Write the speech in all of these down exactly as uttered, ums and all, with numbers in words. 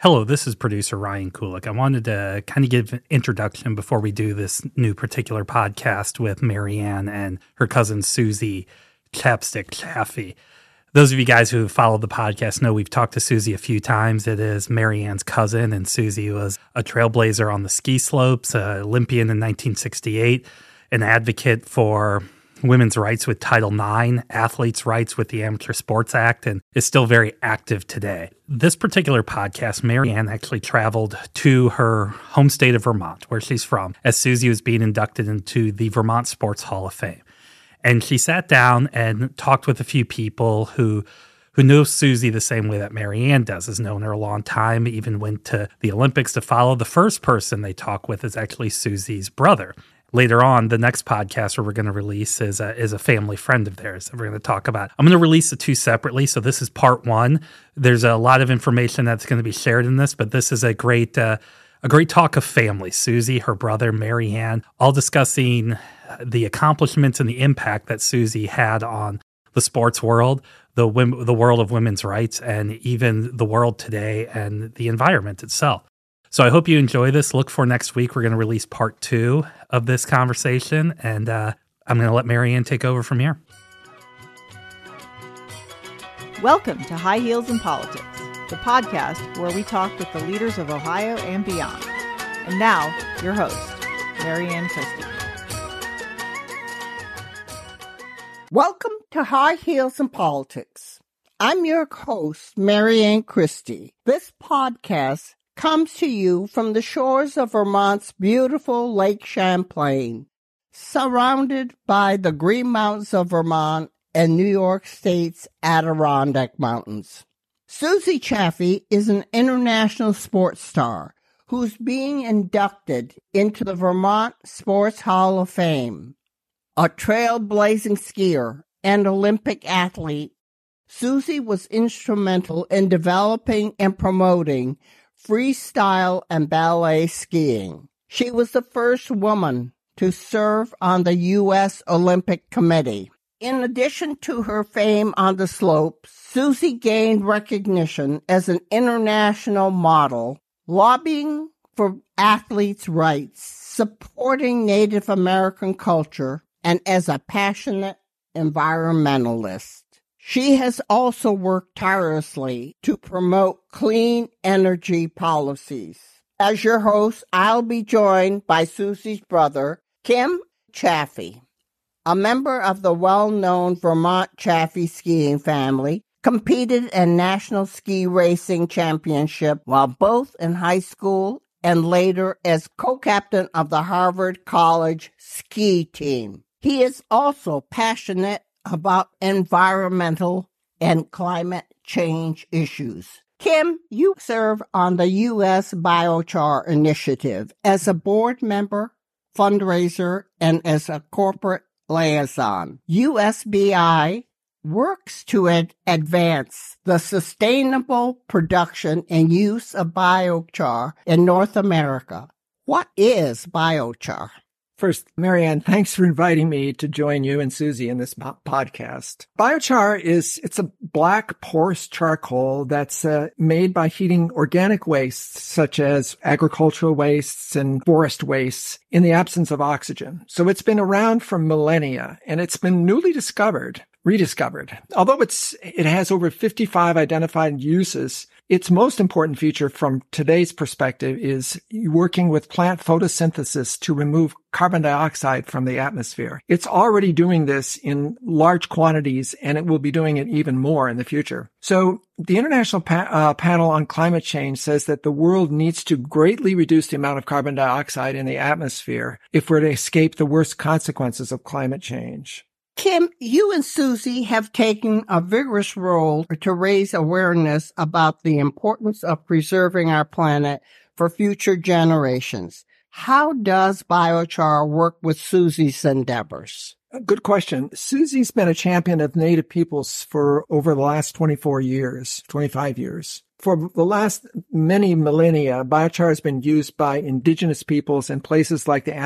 Hello, this is producer Ryan Kulik. I wanted to kind of give an introduction before we do this new particular podcast with Marianne and her cousin Suzy Chapstick Chaffee. Those of you guys who have followed the podcast know we've talked to Suzy a few times. It is Marianne's cousin, and Suzy was a trailblazer on the ski slopes, an Olympian in nineteen sixty-eight, an advocate for women's rights with Title nine, athletes' rights with the Amateur Sports Act, and is still very active today. This particular podcast, Marianne actually traveled to her home state of Vermont, where she's from, as Suzy was being inducted into the Vermont Sports Hall of Fame. And she sat down and talked with a few people who who know Suzy the same way that Marianne does, has known her a long time, even went to the Olympics to follow. The first person they talk with is actually Suzy's brother. Later on, the next podcast where we're going to release is a, is a family friend of theirs that we're going to talk about. I'm going to release the two separately, so this is part one. There's a lot of information that's going to be shared in this, but this is a great uh, a great talk of family. Suzy, her brother, Marianne, all discussing the accomplishments and the impact that Suzy had on the sports world, the women, the world of women's rights, and even the world today and the environment itself. So I hope you enjoy this. Look for next week. We're going to release part two of this conversation, and uh, I'm going to let Marianne take over from here. Welcome to High Heels in Politics, the podcast where we talk with the leaders of Ohio and beyond. And now, your host, Marianne Christie. Welcome to High Heels in Politics. I'm your host, Marianne Christie. This podcast comes to you from the shores of Vermont's beautiful Lake Champlain, surrounded by the Green Mountains of Vermont and New York State's Adirondack Mountains. Suzy Chaffee is an international sports star who's being inducted into the Vermont Sports Hall of Fame. A trailblazing skier and Olympic athlete, Suzy was instrumental in developing and promoting freestyle and ballet skiing. She was the first woman to serve on the U S Olympic Committee. In addition to her fame on the slopes, Suzy gained recognition as an international model, lobbying for athletes' rights, supporting Native American culture, and as a passionate environmentalist. She has also worked tirelessly to promote clean energy policies. As your host, I'll be joined by Suzy's brother, Kim Chaffee, a member of the well-known Vermont Chaffee skiing family, competed in national ski racing championship while both in high school and later as co-captain of the Harvard College Ski Team. He is also passionate about environmental and climate change issues. Kim, you serve on the U S Biochar Initiative as a board member, fundraiser, and as a corporate liaison. U S B I works to ad- advance the sustainable production and use of biochar in North America. What is biochar? First, Marianne, thanks for inviting me to join you and Suzy in this po- podcast. Biochar is, it's a black porous charcoal that's uh, made by heating organic wastes such as agricultural wastes and forest wastes in the absence of oxygen. So it's been around for millennia, and it's been newly discovered, rediscovered. Although it's, it has over fifty-five identified uses, its most important feature from today's perspective is working with plant photosynthesis to remove carbon dioxide from the atmosphere. It's already doing this in large quantities, and it will be doing it even more in the future. So the International pa- uh, Panel on Climate Change says that the world needs to greatly reduce the amount of carbon dioxide in the atmosphere if we're to escape the worst consequences of climate change. Kim, you and Suzy have taken a vigorous role to raise awareness about the importance of preserving our planet for future generations. How does biochar work with Suzy's endeavors? Good question. Suzy's been a champion of Native peoples for over the last twenty-four years, twenty-five years. For the last many millennia, biochar has been used by indigenous peoples in places like the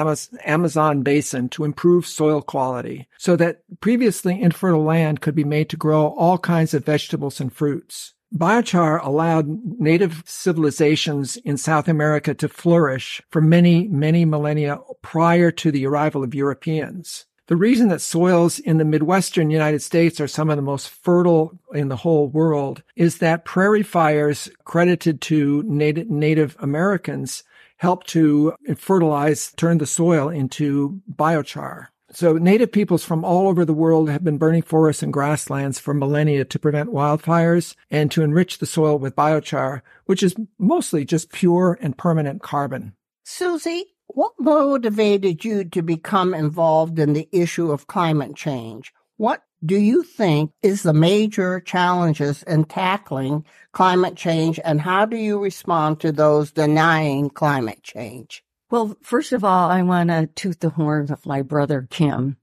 Amazon basin to improve soil quality so that previously infertile land could be made to grow all kinds of vegetables and fruits. Biochar allowed native civilizations in South America to flourish for many, many millennia prior to the arrival of Europeans. The reason that soils in the Midwestern United States are some of the most fertile in the whole world is that prairie fires credited to native, Native Americans helped to fertilize, turn the soil into biochar. So Native peoples from all over the world have been burning forests and grasslands for millennia to prevent wildfires and to enrich the soil with biochar, which is mostly just pure and permanent carbon. Suzy, what motivated you to become involved in the issue of climate change? What do you think is the major challenges in tackling climate change, and how do you respond to those denying climate change? Well, first of all, I want to toot the horn of my brother, Kim,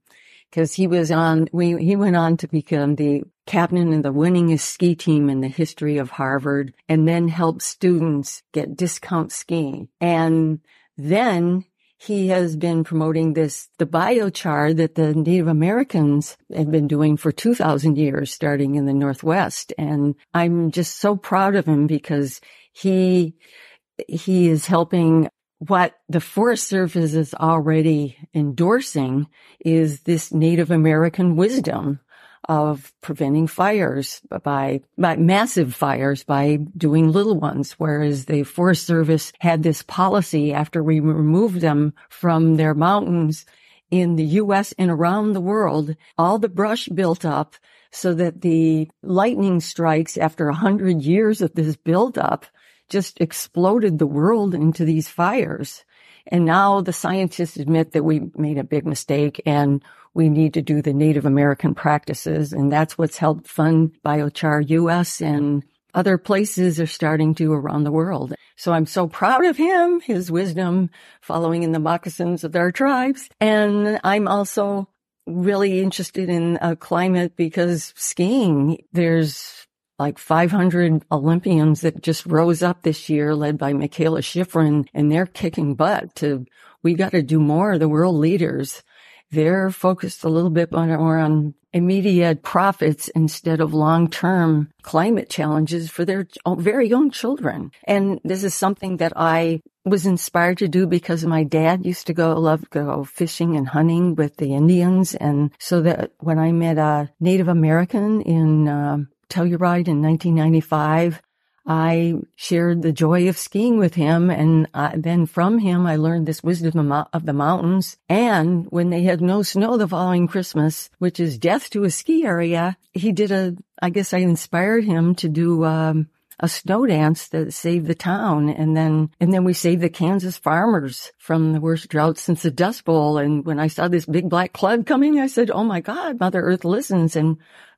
because he was on, we, he went on to become the captain of the winningest ski team in the history of Harvard, and then helped students get discount skiing. And then he has been promoting this, the biochar that the Native Americans have been doing for two thousand years, starting in the Northwest. And I'm just so proud of him because he, he is helping. What the Forest Service is already endorsing is this Native American wisdom of preventing fires by, by massive fires by doing little ones, whereas the Forest Service had this policy after we removed them from their mountains in the U S and around the world, all the brush built up so that the lightning strikes after one hundred years of this buildup just exploded the world into these fires. And now the scientists admit that we made a big mistake and we need to do the Native American practices. And that's what's helped fund Biochar U S, and other places are starting to around the world. So I'm so proud of him, his wisdom, following in the moccasins of their tribes. And I'm also really interested in uh, climate because skiing, there's like five hundred Olympians that just rose up this year, led by Michaela Shiffrin, and they're kicking butt to, we got to do more. The world leaders, they're focused a little bit more on immediate profits instead of long-term climate challenges for their very own children. And this is something that I was inspired to do because my dad used to go, love go fishing and hunting with the Indians. And so that when I met a Native American in, uh, Telluride in nineteen ninety-five, I shared the joy of skiing with him, and uh, then from him I learned this wisdom of the mountains. And when they had no snow the following Christmas, which is death to a ski area, he did a, I guess I inspired him to do um, a snow dance that saved the town, and then and then we saved the Kansas farmers from the worst drought since the Dust Bowl. And when I saw this big black cloud coming, I said, oh my God, Mother Earth listens, and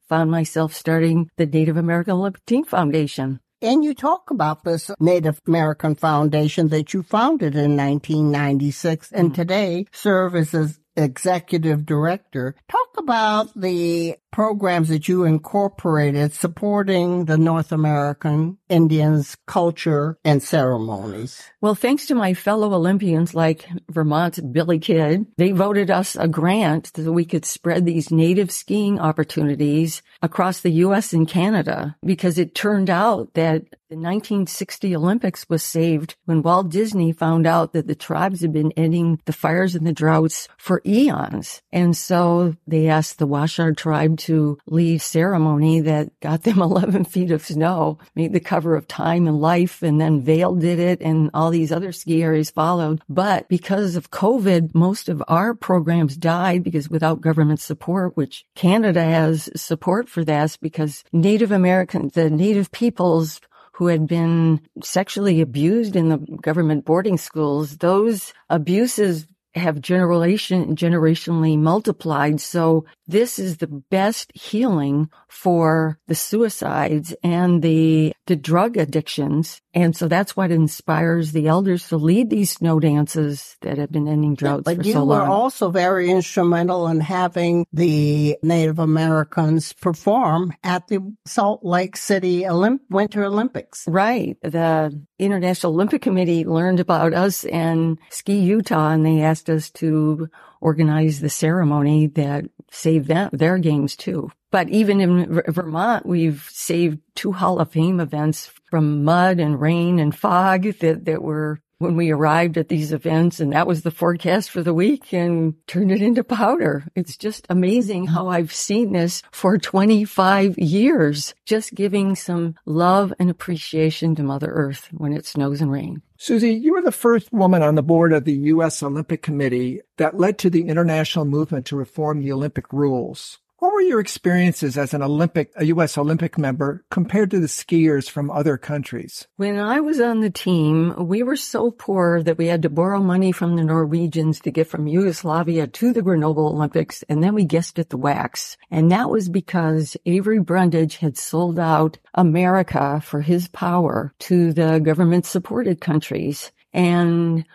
found myself starting the Native American Olympic Team Foundation. And you talk about this Native American Foundation that you founded in nineteen ninety-six and mm-hmm. today serve as executive director. Talk about the programs that you incorporated supporting the North American Indians' culture and ceremonies. Well, thanks to my fellow Olympians like Vermont's Billy Kidd, they voted us a grant so we could spread these native skiing opportunities across the U S and Canada, because it turned out that the nineteen sixty Olympics was saved when Walt Disney found out that the tribes had been ending the fires and the droughts for eons. And so they asked the Washar tribe to lead ceremony that got them eleven feet of snow, made the cover of Time and Life, and then Vail did it, and all these other ski areas followed. But because of COVID, most of our programs died, because without government support, which Canada has support for that, because Native Americans, the Native peoples who had been sexually abused in the government boarding schools, those abuses have generation generationally multiplied. So this is the best healing for the suicides and the the drug addictions. And so that's what inspires the elders to lead these snow dances that have been ending droughts yeah, for so long. But you were also very instrumental in having the Native Americans perform at the Salt Lake City Olymp- Winter Olympics. Right. The International Olympic Committee learned about us and Ski Utah, and they asked us to organized the ceremony that saved them, their games too. But even in R- Vermont, we've saved two Hall of Fame events from mud and rain and fog that, that were when we arrived at these events, and that was the forecast for the week, and turned it into powder. It's just amazing how I've seen this for twenty-five years, just giving some love and appreciation to Mother Earth when it snows and rains. Suzy, you were the first woman on the board of the U S Olympic Committee that led to the international movement to reform the Olympic rules. What were your experiences as an Olympic, a U S Olympic member compared to the skiers from other countries? When I was on the team, we were so poor that we had to borrow money from the Norwegians to get from Yugoslavia to the Grenoble Olympics, and then we guessed at the wax. And that was because Avery Brundage had sold out America for his power to the government-supported countries. And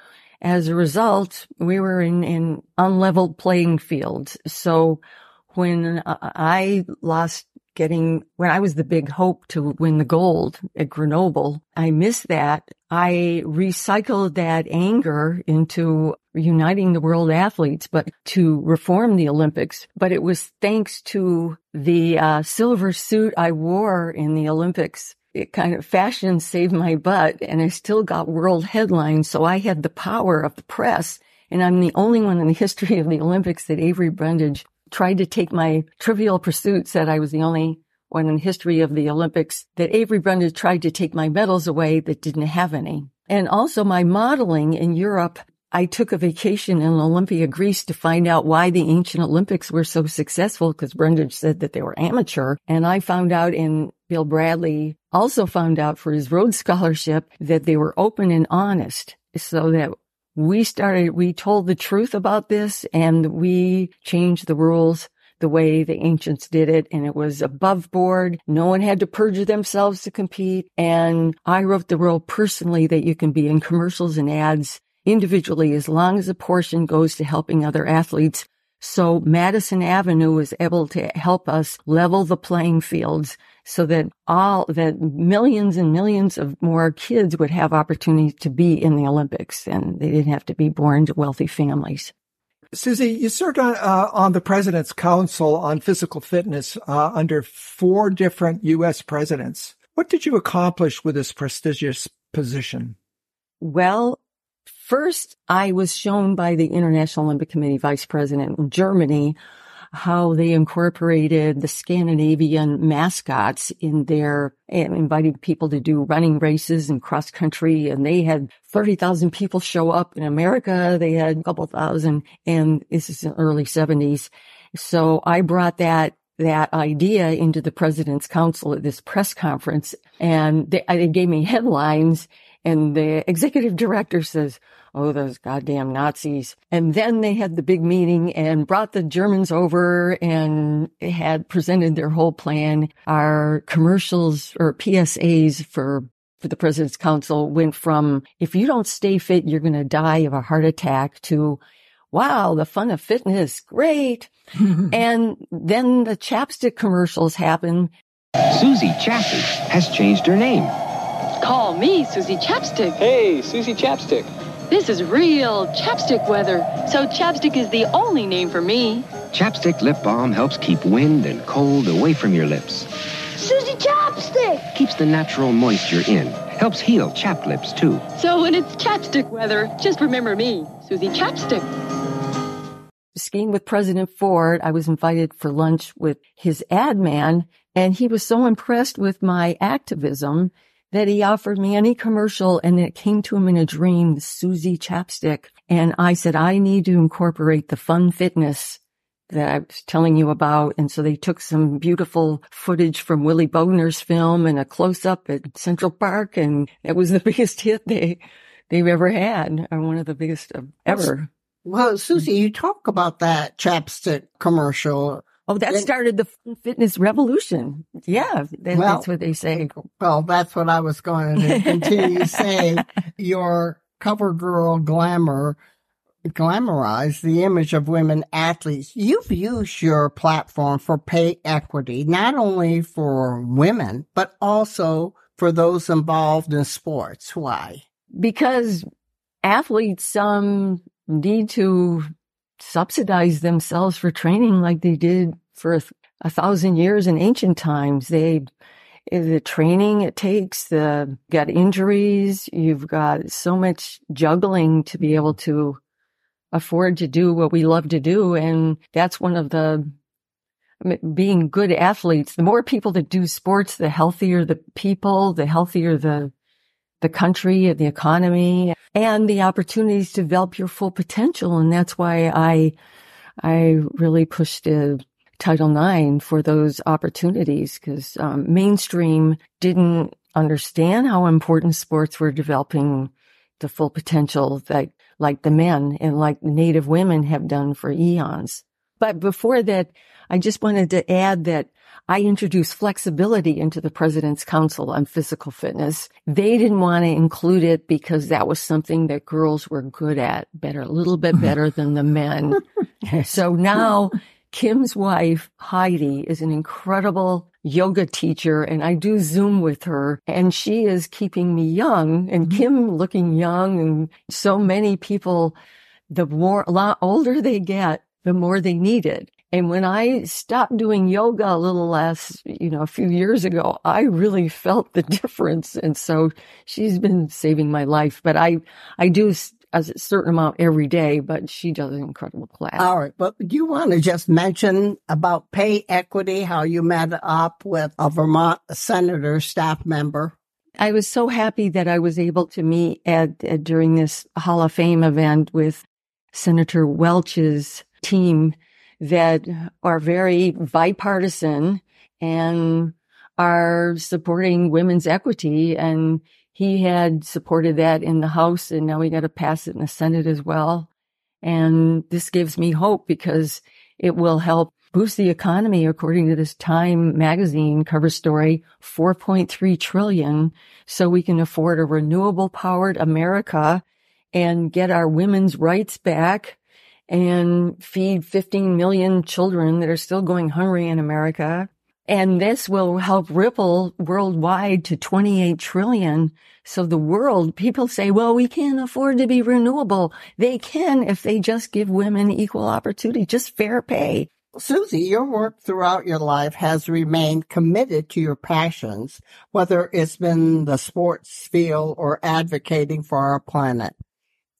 as a result, we were in an unleveled playing field. So when I lost getting, when I was the big hope to win the gold at Grenoble, I missed that. I recycled that anger into uniting the world athletes, but to reform the Olympics. But it was thanks to the uh, silver suit I wore in the Olympics. It kind of fashion saved my butt, and I still got world headlines. So I had the power of the press, and I'm the only one in the history of the Olympics that Avery Brundage tried to take my Trivial Pursuit, said I was the only one in the history of the Olympics, that Avery Brundage tried to take my medals away that didn't have any. And also my modeling in Europe, I took a vacation in Olympia, Greece, to find out why the ancient Olympics were so successful, because Brundage said that they were amateur. And I found out, and Bill Bradley also found out for his Rhodes Scholarship, that they were open and honest, so that We started, we told the truth about this, and we changed the rules the way the ancients did it. And it was above board. No one had to perjure themselves to compete. And I wrote the rule personally that you can be in commercials and ads individually as long as a portion goes to helping other athletes. So Madison Avenue was able to help us level the playing fields so that all, that millions and millions of more kids would have opportunities to be in the Olympics, and they didn't have to be born to wealthy families. Suzy, you served on, uh, on the President's Council on Physical Fitness uh, under four different U S presidents. What did you accomplish with this prestigious position? Well, first, I was shown by the International Olympic Committee Vice President in Germany how they incorporated the Scandinavian mascots in their, and invited people to do running races and cross country. And they had thirty thousand people show up. In America, they had a couple thousand. And this is in the early seventies. So I brought that that idea into the President's Council at this press conference. And they, they gave me headlines. And the executive director says, oh, those goddamn Nazis. And then they had the big meeting and brought the Germans over and had presented their whole plan. Our commercials or P S As for, for the President's Council went from, if you don't stay fit, you're going to die of a heart attack, to, wow, the fun of fitness, great. And then the Chapstick commercials happened. Suzy Chaffee has changed her name. Call me Suzy Chapstick. Hey, Suzy Chapstick. This is real chapstick weather, so chapstick is the only name for me. Chapstick lip balm helps keep wind and cold away from your lips. Suzy Chapstick! Keeps the natural moisture in. Helps heal chapped lips, too. So when it's chapstick weather, just remember me, Suzy Chapstick. Skiing with President Ford, I was invited for lunch with his ad man, and he was so impressed with my activism that he offered me any commercial, and it came to him in a dream, Suzy Chapstick. And I said, I need to incorporate the fun fitness that I was telling you about. And so they took some beautiful footage from Willie Bogner's film and a close-up at Central Park, and that was the biggest hit they, they've ever had, or one of the biggest ever. Well, Suzy, you talk about that Chapstick commercial. Oh, that started the fitness revolution. Yeah, that, well, that's what they say. Well, that's what I was going to continue saying. Your cover girl glamour glamorized the image of women athletes. You've used your platform for pay equity, not only for women, but also for those involved in sports. Why? Because athletes um, need to subsidize themselves for training like they did for a, a thousand years in ancient times. They, the training it takes, the got injuries, you've got so much juggling to be able to afford to do what we love to do. And that's one of the, I mean, being good athletes, the more people that do sports, the healthier the people, the healthier the the country and the economy, and the opportunities to develop your full potential. And that's why I I really pushed uh, Title nine for those opportunities, because um, mainstream didn't understand how important sports were developing the full potential that like the men and like Native women have done for eons. But before that, I just wanted to add that I introduced flexibility into the President's Council on Physical Fitness. They didn't want to include it because that was something that girls were good at, better, a little bit better than the men. So now Kim's wife, Heidi, is an incredible yoga teacher, and I do Zoom with her, and she is keeping me young, and Kim looking young, and so many people, the more a lot older they get, the more they need it. And when I stopped doing yoga a little less, you know, a few years ago, I really felt the difference. And so she's been saving my life. But I, I do a certain amount every day, but she does an incredible class. All right. But do you want to just mention about pay equity, how you met up with a Vermont senator staff member? I was so happy that I was able to meet at, at during this Hall of Fame event with Senator Welch's team, that are very bipartisan and are supporting women's equity. And he had supported that in the House, and now we got to pass it in the Senate as well. And this gives me hope because it will help boost the economy. According to this Time magazine cover story, four point three trillion dollars, so we can afford a renewable-powered America and get our women's rights back and feed fifteen million children that are still going hungry in America. And this will help ripple worldwide to twenty-eight trillion. So the world, people say, well, we can't afford to be renewable. They can if they just give women equal opportunity, just fair pay. Suzy, your work throughout your life has remained committed to your passions, whether it's been the sports field or advocating for our planet.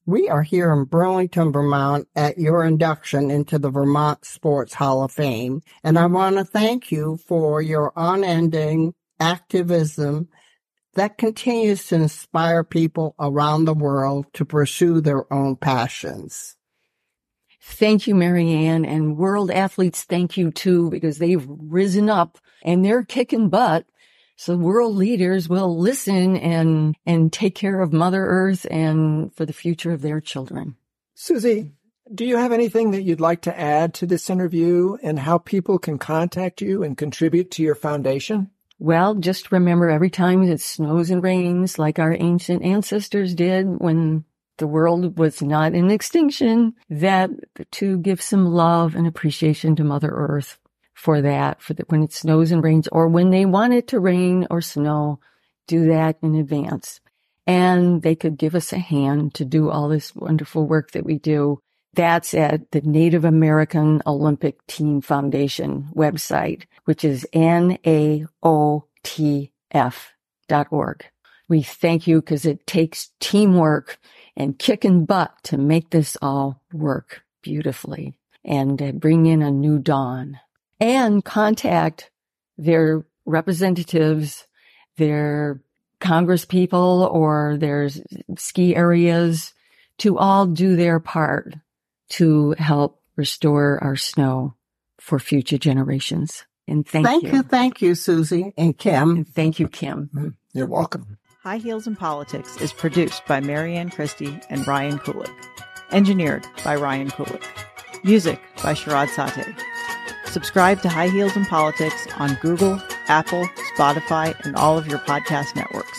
We are here in Burlington, Vermont, at your induction into the Vermont Sports Hall of Fame, and I want to thank you for your unending activism that continues to inspire people around the world to pursue their own passions. Thank you, Marianne, and world athletes, thank you, too, because they've risen up, and they're kicking butt. So world leaders will listen and and take care of Mother Earth and for the future of their children. Suzy, do you have anything that you'd like to add to this interview and how people can contact you and contribute to your foundation? Well, just remember every time it snows and rains, like our ancient ancestors did when the world was not in extinction, that to give some love and appreciation to Mother Earth. For that, for the, when it snows and rains, or when they want it to rain or snow, do that in advance. And they could give us a hand to do all this wonderful work that we do. That's at the Native American Olympic Team Foundation website, which is N A O T F dot org. We thank you because it takes teamwork and kicking butt to make this all work beautifully and uh, bring in a new dawn. And contact their representatives, their congresspeople, or their ski areas to all do their part to help restore our snow for future generations. And thank, thank you. Thank you. Thank you, Suzy and Kim. And thank you, Kim. You're welcome. High Heels in Politics is produced by Marianne Christie and Ryan Kulik. Engineered by Ryan Kulik. Music by Sherrod Sate. Subscribe to High Heels in Politics on Google, Apple, Spotify, and all of your podcast networks.